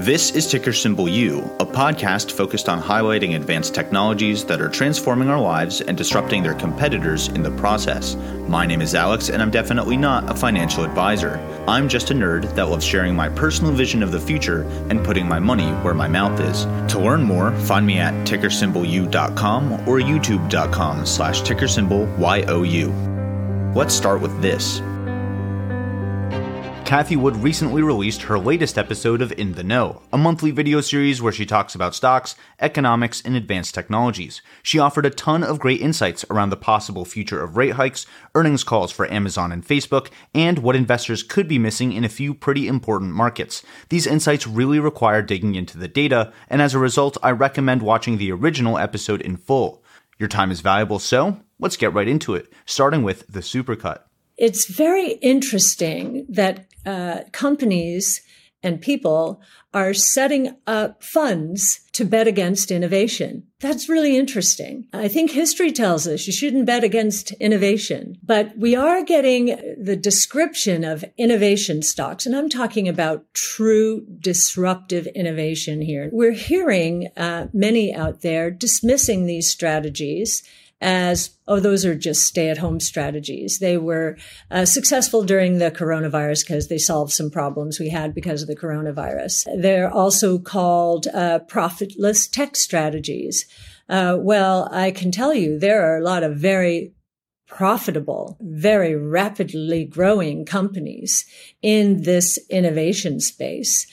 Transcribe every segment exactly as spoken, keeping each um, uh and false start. This is Ticker Symbol U, a podcast focused on highlighting advanced technologies that are transforming our lives and disrupting their competitors in the process. My name is Alex, and I'm definitely not a financial advisor. I'm just a nerd that loves sharing my personal vision of the future and putting my money where my mouth is. To learn more, find me at ticker symbol u dot com or youtube.com slash ticker symbol Y O U. Let's start with this. Cathie Wood recently released her latest episode of In the Know, a monthly video series where she talks about stocks, economics, and advanced technologies. She offered a ton of great insights around the possible future of rate hikes, earnings calls for Amazon and Facebook, and what investors could be missing in a few pretty important markets. These insights really require digging into the data, and as a result, I recommend watching the original episode in full. Your time is valuable, so let's get right into it, starting with the supercut. It's very interesting that uh, companies and people are setting up funds to bet against innovation. That's really interesting. I think history tells us you shouldn't bet against innovation, but we are getting the description of innovation stocks. And I'm talking about true disruptive innovation here. We're hearing uh, many out there dismissing these strategies as, oh, those are just stay-at-home strategies. They were uh, successful during the coronavirus because they solved some problems we had because of the coronavirus. They're also called uh, profitless tech strategies. Uh, well, I can tell you there are a lot of very profitable, very rapidly growing companies in this innovation space.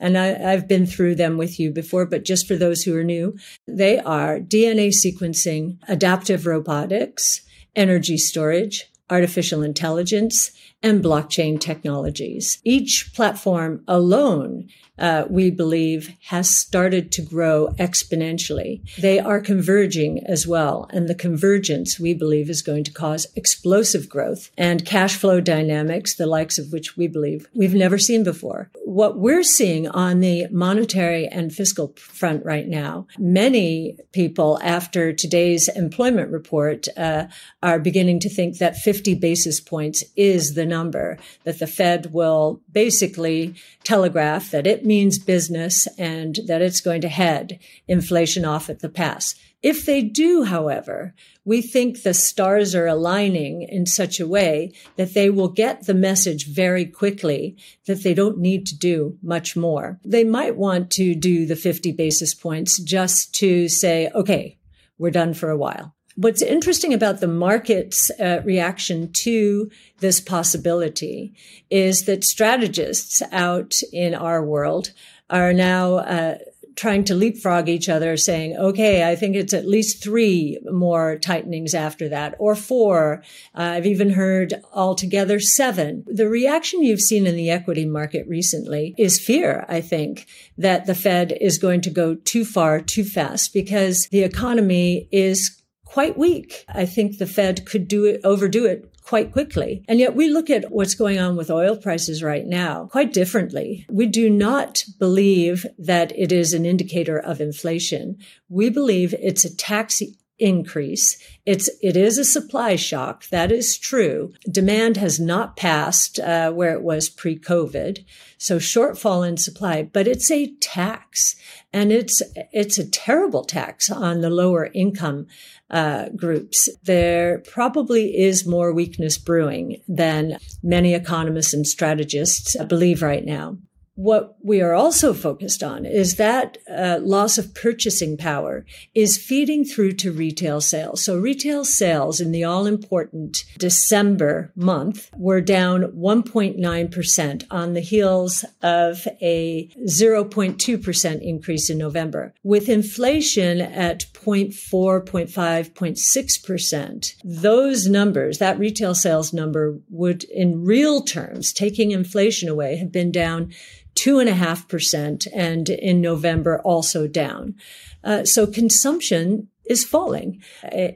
And I, I've been through them with you before, but just for those who are new, they are D N A sequencing, adaptive robotics, energy storage, artificial intelligence, and blockchain technologies. Each platform alone, uh, we believe, has started to grow exponentially. They are converging as well. And the convergence, we believe, is going to cause explosive growth and cash flow dynamics, the likes of which we believe we've never seen before. What we're seeing on the monetary and fiscal front right now, many people after today's employment report uh, are beginning to think that fifty basis points is the number that the Fed will basically telegraph that it means business and that it's going to head inflation off at the pass. If they do, however, we think the stars are aligning in such a way that they will get the message very quickly that they don't need to do much more. They might want to do the fifty basis points just to say, okay, we're done for a while. What's interesting about the market's uh, reaction to this possibility is that strategists out in our world are now uh, trying to leapfrog each other, saying, okay, I think it's at least three more tightenings after that, or four. Uh, I've even heard altogether seven. The reaction you've seen in the equity market recently is fear, I think, that the Fed is going to go too far too fast because the economy is quite weak. I think the Fed could do it, overdo it quite quickly. And yet we look at what's going on with oil prices right now quite differently. We do not believe that it is an indicator of inflation. We believe it's a tax increase. It's, it is a supply shock. That is true. Demand has not passed uh, where it was pre-COVID. So shortfall in supply, but it's a tax and it's, it's a terrible tax on the lower income uh, groups. There probably is more weakness brewing than many economists and strategists believe right now. What we are also focused on is that uh, loss of purchasing power is feeding through to retail sales. So retail sales in the all-important December month were down one point nine percent on the heels of a zero point two percent increase in November. With inflation at zero point four, zero point five, zero point six percent, those numbers, that retail sales number would, in real terms, taking inflation away, have been down two and a half percent, and in November also down. Uh, so consumption is falling.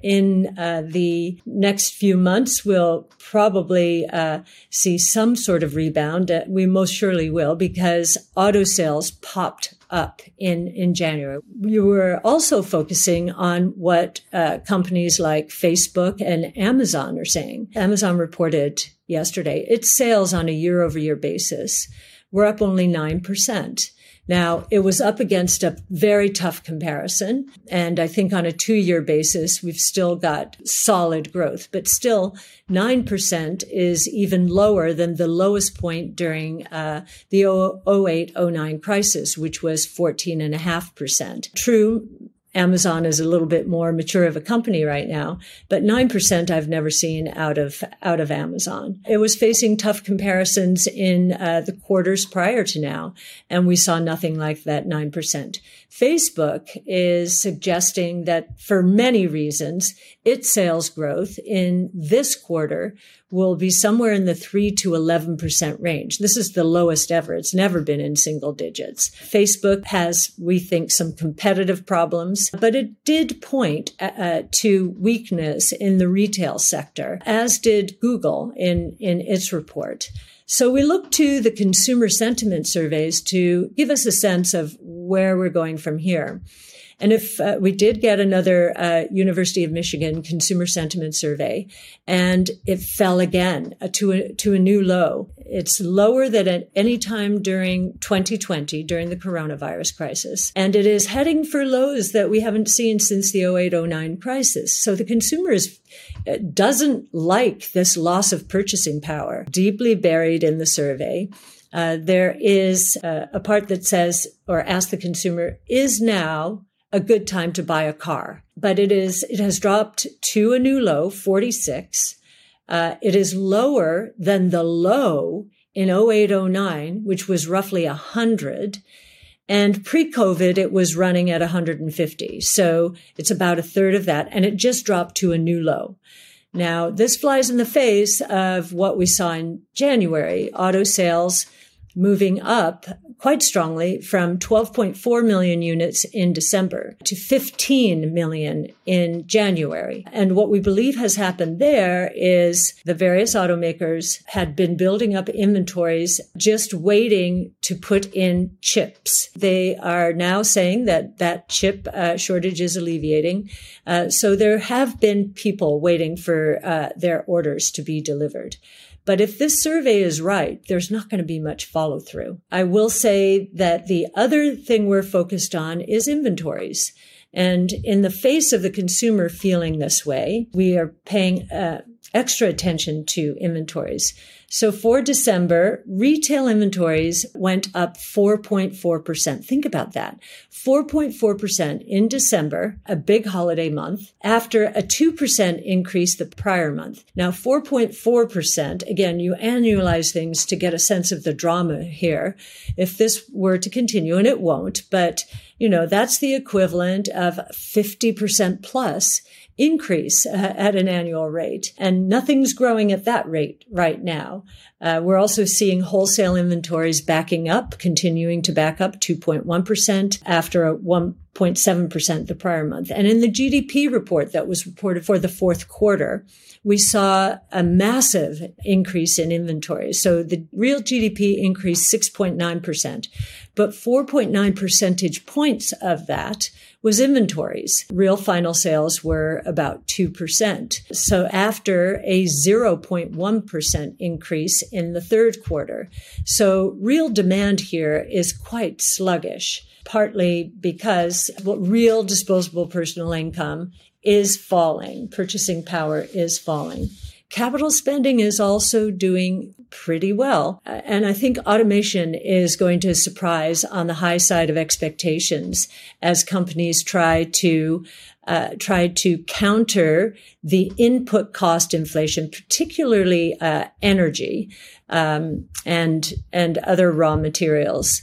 In uh, the next few months, we'll probably uh, see some sort of rebound. Uh, we most surely will, because auto sales popped up in, in January. We were also focusing on what uh, companies like Facebook and Amazon are saying. Amazon reported yesterday its sales on a year-over-year basis we're up only nine percent. Now, it was up against a very tough comparison. And I think on a two-year basis, we've still got solid growth. But still, nine percent is even lower than the lowest point during uh, the oh eight oh nine crisis, which was fourteen point five percent. True, Amazon is a little bit more mature of a company right now, but nine percent I've never seen out of, out of Amazon. It was facing tough comparisons in uh, the quarters prior to now, and we saw nothing like that nine percent. Facebook is suggesting that for many reasons, its sales growth in this quarter will be somewhere in the three to eleven percent range. This is the lowest ever. It's never been in single digits. Facebook has, we think, some competitive problems, but it did point uh, to weakness in the retail sector, as did Google in, in its report. So we look to the consumer sentiment surveys to give us a sense of where we're going from here. And if uh, we did get another uh, University of Michigan consumer sentiment survey, and it fell again uh, to, a, to a new low. It's lower than at any time during twenty twenty, during the coronavirus crisis. And it is heading for lows that we haven't seen since the oh eight oh nine crisis. So the consumer is, doesn't like this loss of purchasing power, deeply buried in the survey. Uh, there is uh, a part that says, or asks the consumer, is now a good time to buy a car? But it is, it has dropped to a new low, forty-six. Uh, it is lower than the low in oh eight oh nine, which was roughly one hundred. And pre-COVID, it was running at one hundred fifty. So it's about a third of that. And it just dropped to a new low. Now, this flies in the face of what we saw in January, auto sales moving up quite strongly from twelve point four million units in December to fifteen million in January. And what we believe has happened there is the various automakers had been building up inventories, just waiting to put in chips. They are now saying that that chip uh, shortage is alleviating. Uh, so there have been people waiting for uh, their orders to be delivered. But if this survey is right, there's not going to be much follow through. I will say that the other thing we're focused on is inventories. And in the face of the consumer feeling this way, we are paying uh, extra attention to inventories. So for December, retail inventories went up four point four percent. Think about that. four point four percent in December, a big holiday month, after a two percent increase the prior month. Now, four point four percent, again, you annualize things to get a sense of the drama here. If this were to continue, and it won't, but, you know, that's the equivalent of fifty percent plus increase uh, at an annual rate. And nothing's growing at that rate right now. Uh, we're also seeing wholesale inventories backing up, continuing to back up two point one percent after a one point seven percent the prior month. And in the G D P report that was reported for the fourth quarter, we saw a massive increase in inventory. So the real G D P increased six point nine percent, but four point nine percentage points of that was inventories. Real final sales were about two percent. So after a zero point one percent increase in the third quarter. So real demand here is quite sluggish, partly because what real disposable personal income is falling. Purchasing power is falling. Capital spending is also doing pretty well. And I think automation is going to surprise on the high side of expectations as companies try to Uh, tried to counter the input cost inflation, particularly uh, energy um, and and other raw materials.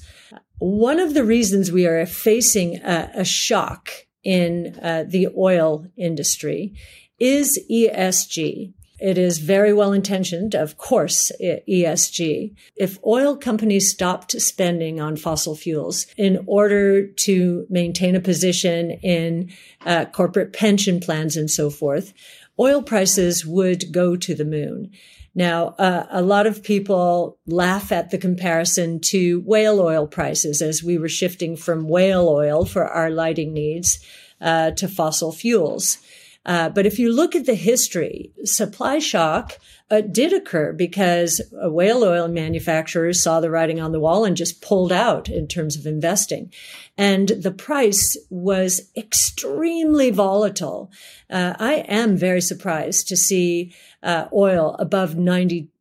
One of the reasons we are facing a, a shock in uh, the oil industry is E S G. It is very well intentioned, of course, E S G. If oil companies stopped spending on fossil fuels in order to maintain a position in uh, corporate pension plans and so forth, oil prices would go to the moon. Now, uh, a lot of people laugh at the comparison to whale oil prices as we were shifting from whale oil for our lighting needs uh, to fossil fuels. Uh, but if you look at the history, supply shock uh, did occur because uh, whale oil manufacturers saw the writing on the wall and just pulled out in terms of investing. And the price was extremely volatile. Uh, I am very surprised to see uh, oil above ninety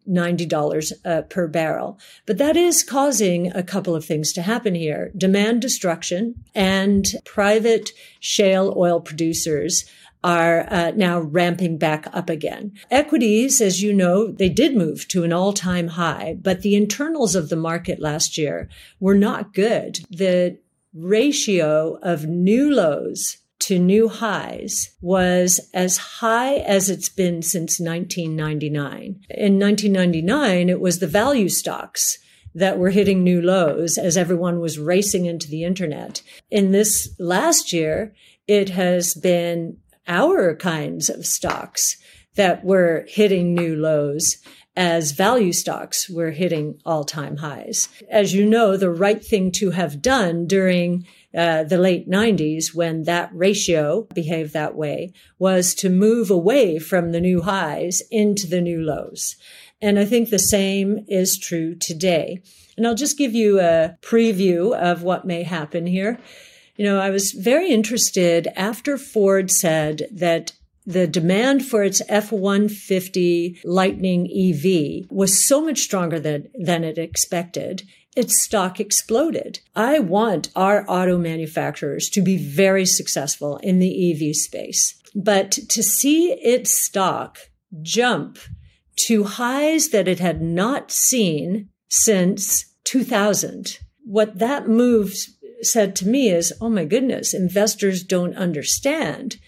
dollars uh, per barrel. But that is causing a couple of things to happen here. Demand destruction and private shale oil producers are uh, now ramping back up again. Equities, as you know, they did move to an all-time high, but the internals of the market last year were not good. The ratio of new lows to new highs was as high as it's been since nineteen ninety-nine. In nineteen ninety-nine, it was the value stocks that were hitting new lows as everyone was racing into the internet. In this last year, it has been our kinds of stocks that were hitting new lows as value stocks were hitting all-time highs. As you know, the right thing to have done during Uh, the late nineties, when that ratio behaved that way, was to move away from the new highs into the new lows. And I think the same is true today. And I'll just give you a preview of what may happen here. You know, I was very interested after Ford said that the demand for its F one fifty Lightning E V was so much stronger than, than it expected. Its stock exploded. I want our auto manufacturers to be very successful in the E V space. But to see its stock jump to highs that it had not seen since two thousand, what that move said to me is, oh my goodness, investors don't understand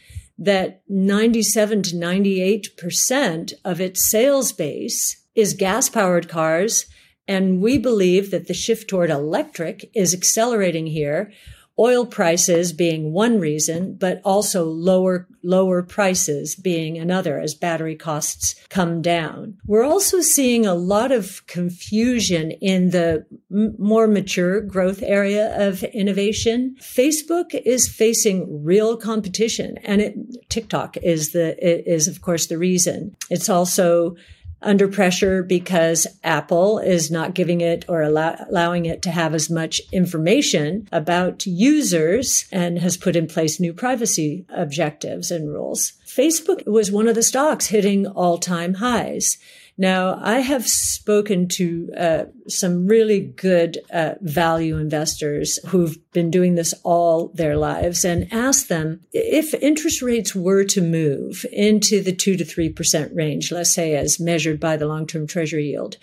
that ninety-seven to ninety-eight percent of its sales base is gas-powered cars. And we believe that the shift toward electric is accelerating here, oil prices being one reason, but also lower, lower prices being another as battery costs come down. We're also seeing a lot of confusion in the m- more mature growth area of innovation. Facebook is facing real competition, and it, TikTok is the, is of course the reason. It's also under pressure because Apple is not giving it or allow- allowing it to have as much information about users and has put in place new privacy objectives and rules. Facebook was one of the stocks hitting all-time highs. Now, I have spoken to uh, some really good uh, value investors who've been doing this all their lives and asked them if interest rates were to move into the two to three percent range, let's say as measured by the long-term treasury yield,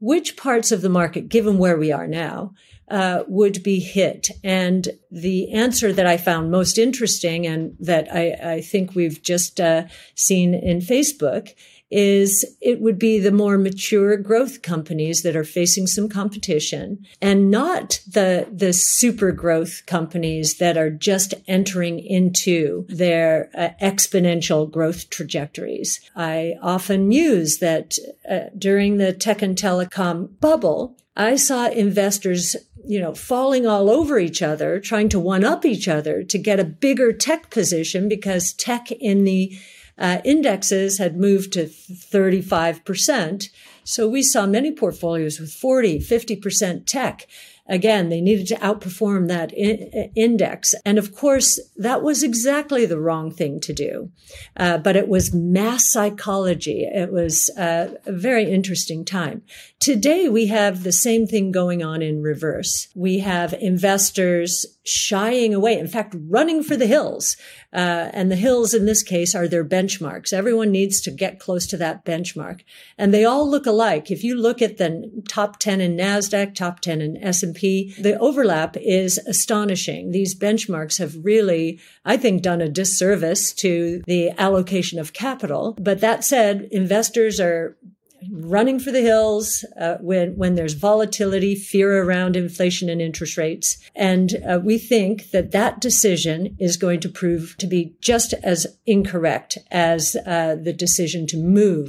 which parts of the market, given where we are now, uh, would be hit? And the answer that I found most interesting and that I, I think we've just uh, seen in Facebook is it would be the more mature growth companies that are facing some competition and not the, the super growth companies that are just entering into their uh, exponential growth trajectories. I often use that uh, during the tech and telecom bubble, I saw investors, you know, falling all over each other, trying to one-up each other to get a bigger tech position because tech in the Uh, indexes had moved to thirty-five percent. So we saw many portfolios with forty, fifty percent tech. Again, they needed to outperform that in- index. And of course, that was exactly the wrong thing to do. Uh, but it was mass psychology. It was uh, a very interesting time. Today, we have the same thing going on in reverse. We have investors shying away, in fact, running for the hills. Uh, and the hills in this case are their benchmarks. Everyone needs to get close to that benchmark. And they all look alike. If you look at the top ten in NASDAQ, top ten in S and P, the overlap is astonishing. These benchmarks have really, I think, done a disservice to the allocation of capital. But that said, investors are running for the hills uh, when, when there's volatility, fear around inflation and interest rates. And uh, we think that that decision is going to prove to be just as incorrect as uh, the decision to move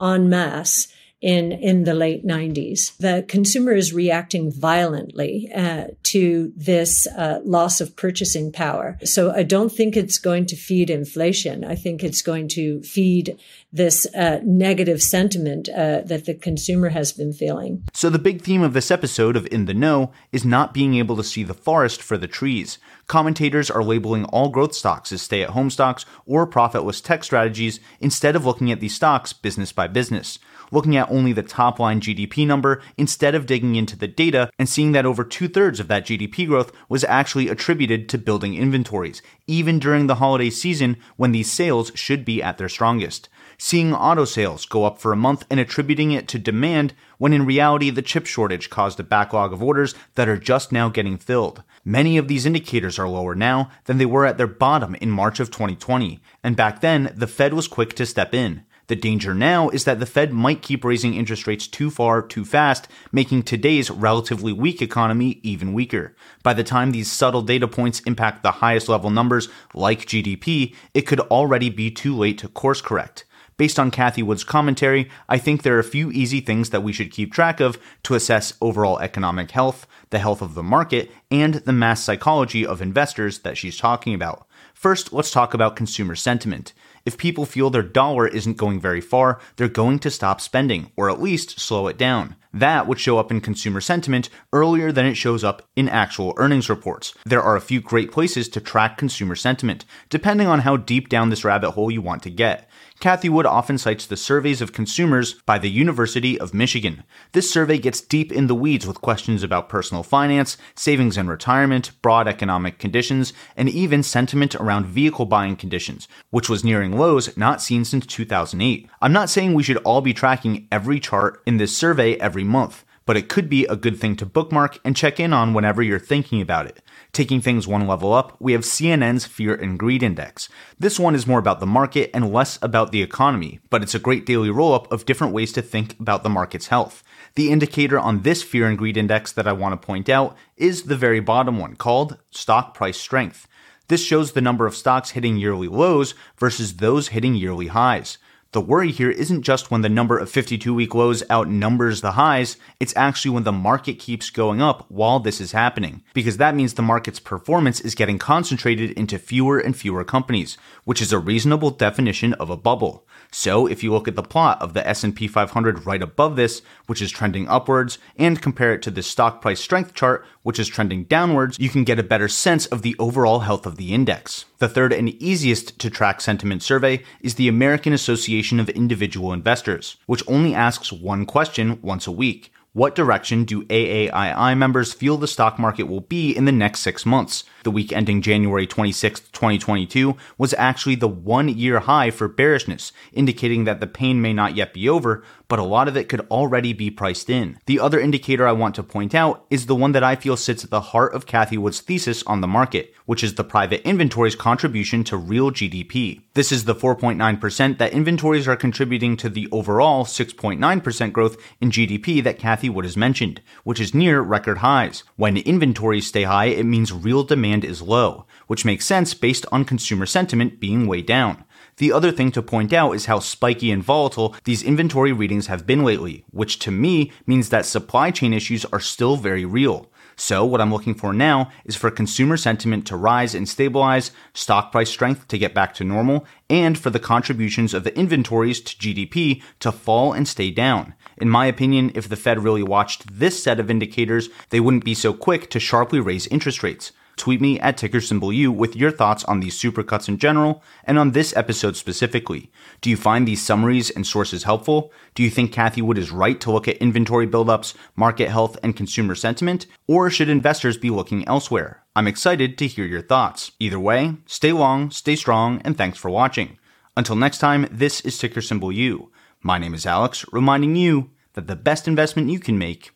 en masse in, in the late nineties. The consumer is reacting violently uh, to this uh, loss of purchasing power. So I don't think it's going to feed inflation. I think it's going to feed this uh, negative sentiment uh, that the consumer has been feeling. So the big theme of this episode of In the Know is not being able to see the forest for the trees. Commentators are labeling all growth stocks as stay-at-home stocks or profitless tech strategies instead of looking at these stocks business by business, looking at only the top-line G D P number instead of digging into the data and seeing that over two-thirds of that G D P growth was actually attributed to building inventories, even during the holiday season when these sales should be at their strongest. Seeing auto sales go up for a month and attributing it to demand when in reality the chip shortage caused a backlog of orders that are just now getting filled. Many of these indicators are lower now than they were at their bottom in March of twenty twenty, and back then the Fed was quick to step in. The danger now is that the Fed might keep raising interest rates too far, too fast, making today's relatively weak economy even weaker. By the time these subtle data points impact the highest level numbers, like G D P, it could already be too late to course correct. Based on Cathie Wood's commentary, I think there are a few easy things that we should keep track of to assess overall economic health, the health of the market, and the mass psychology of investors that she's talking about. First, let's talk about consumer sentiment. If people feel their dollar isn't going very far, they're going to stop spending, or at least slow it down. That would show up in consumer sentiment earlier than it shows up in actual earnings reports. There are a few great places to track consumer sentiment, depending on how deep down this rabbit hole you want to get. Cathie Wood often cites the surveys of consumers by the University of Michigan. This survey gets deep in the weeds with questions about personal finance, savings and retirement, broad economic conditions, and even sentiment around vehicle buying conditions, which was nearing lows not seen since two thousand eight. I'm not saying we should all be tracking every chart in this survey every month, but it could be a good thing to bookmark and check in on whenever you're thinking about it. Taking things one level up, we have C N N's Fear and Greed Index. This one is more about the market and less about the economy, but it's a great daily roll-up of different ways to think about the market's health. The indicator on this Fear and Greed Index that I want to point out is the very bottom one, called stock price strength. This shows the number of stocks hitting yearly lows versus those hitting yearly highs. The worry here isn't just when the number of fifty-two week lows outnumbers the highs, it's actually when the market keeps going up while this is happening, because that means the market's performance is getting concentrated into fewer and fewer companies, which is a reasonable definition of a bubble. So if you look at the plot of the S and P five hundred right above this, which is trending upwards, and compare it to the stock price strength chart, which is trending downwards, you can get a better sense of the overall health of the index. The third and easiest to track sentiment survey is the American Association of Individual Investors, which only asks one question once a week. What direction do A A I I members feel the stock market will be in the next six months? The week ending January twenty-sixth, twenty twenty-two was actually the one-year high for bearishness, indicating that the pain may not yet be over, but a lot of it could already be priced in. The other indicator I want to point out is the one that I feel sits at the heart of Cathie Wood's thesis on the market, which is the private inventory's contribution to real G D P. This is the four point nine percent that inventories are contributing to the overall six point nine percent growth in G D P that Cathie Wood has mentioned, which is near record highs. When inventories stay high, it means real demand is low, which makes sense based on consumer sentiment being way down. The other thing to point out is how spiky and volatile these inventory readings have been lately, which to me means that supply chain issues are still very real. So what I'm looking for now is for consumer sentiment to rise and stabilize, stock price strength to get back to normal, and for the contributions of the inventories to G D P to fall and stay down. In my opinion, if the Fed really watched this set of indicators, they wouldn't be so quick to sharply raise interest rates. Tweet me at Ticker Symbol U with your thoughts on these supercuts in general and on this episode specifically. Do you find these summaries and sources helpful? Do you think Cathie Wood is right to look at inventory buildups, market health, and consumer sentiment? Or should investors be looking elsewhere? I'm excited to hear your thoughts. Either way, stay long, stay strong, and thanks for watching. Until next time, this is Ticker Symbol U. My name is Alex, reminding you that the best investment you can make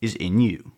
is in you.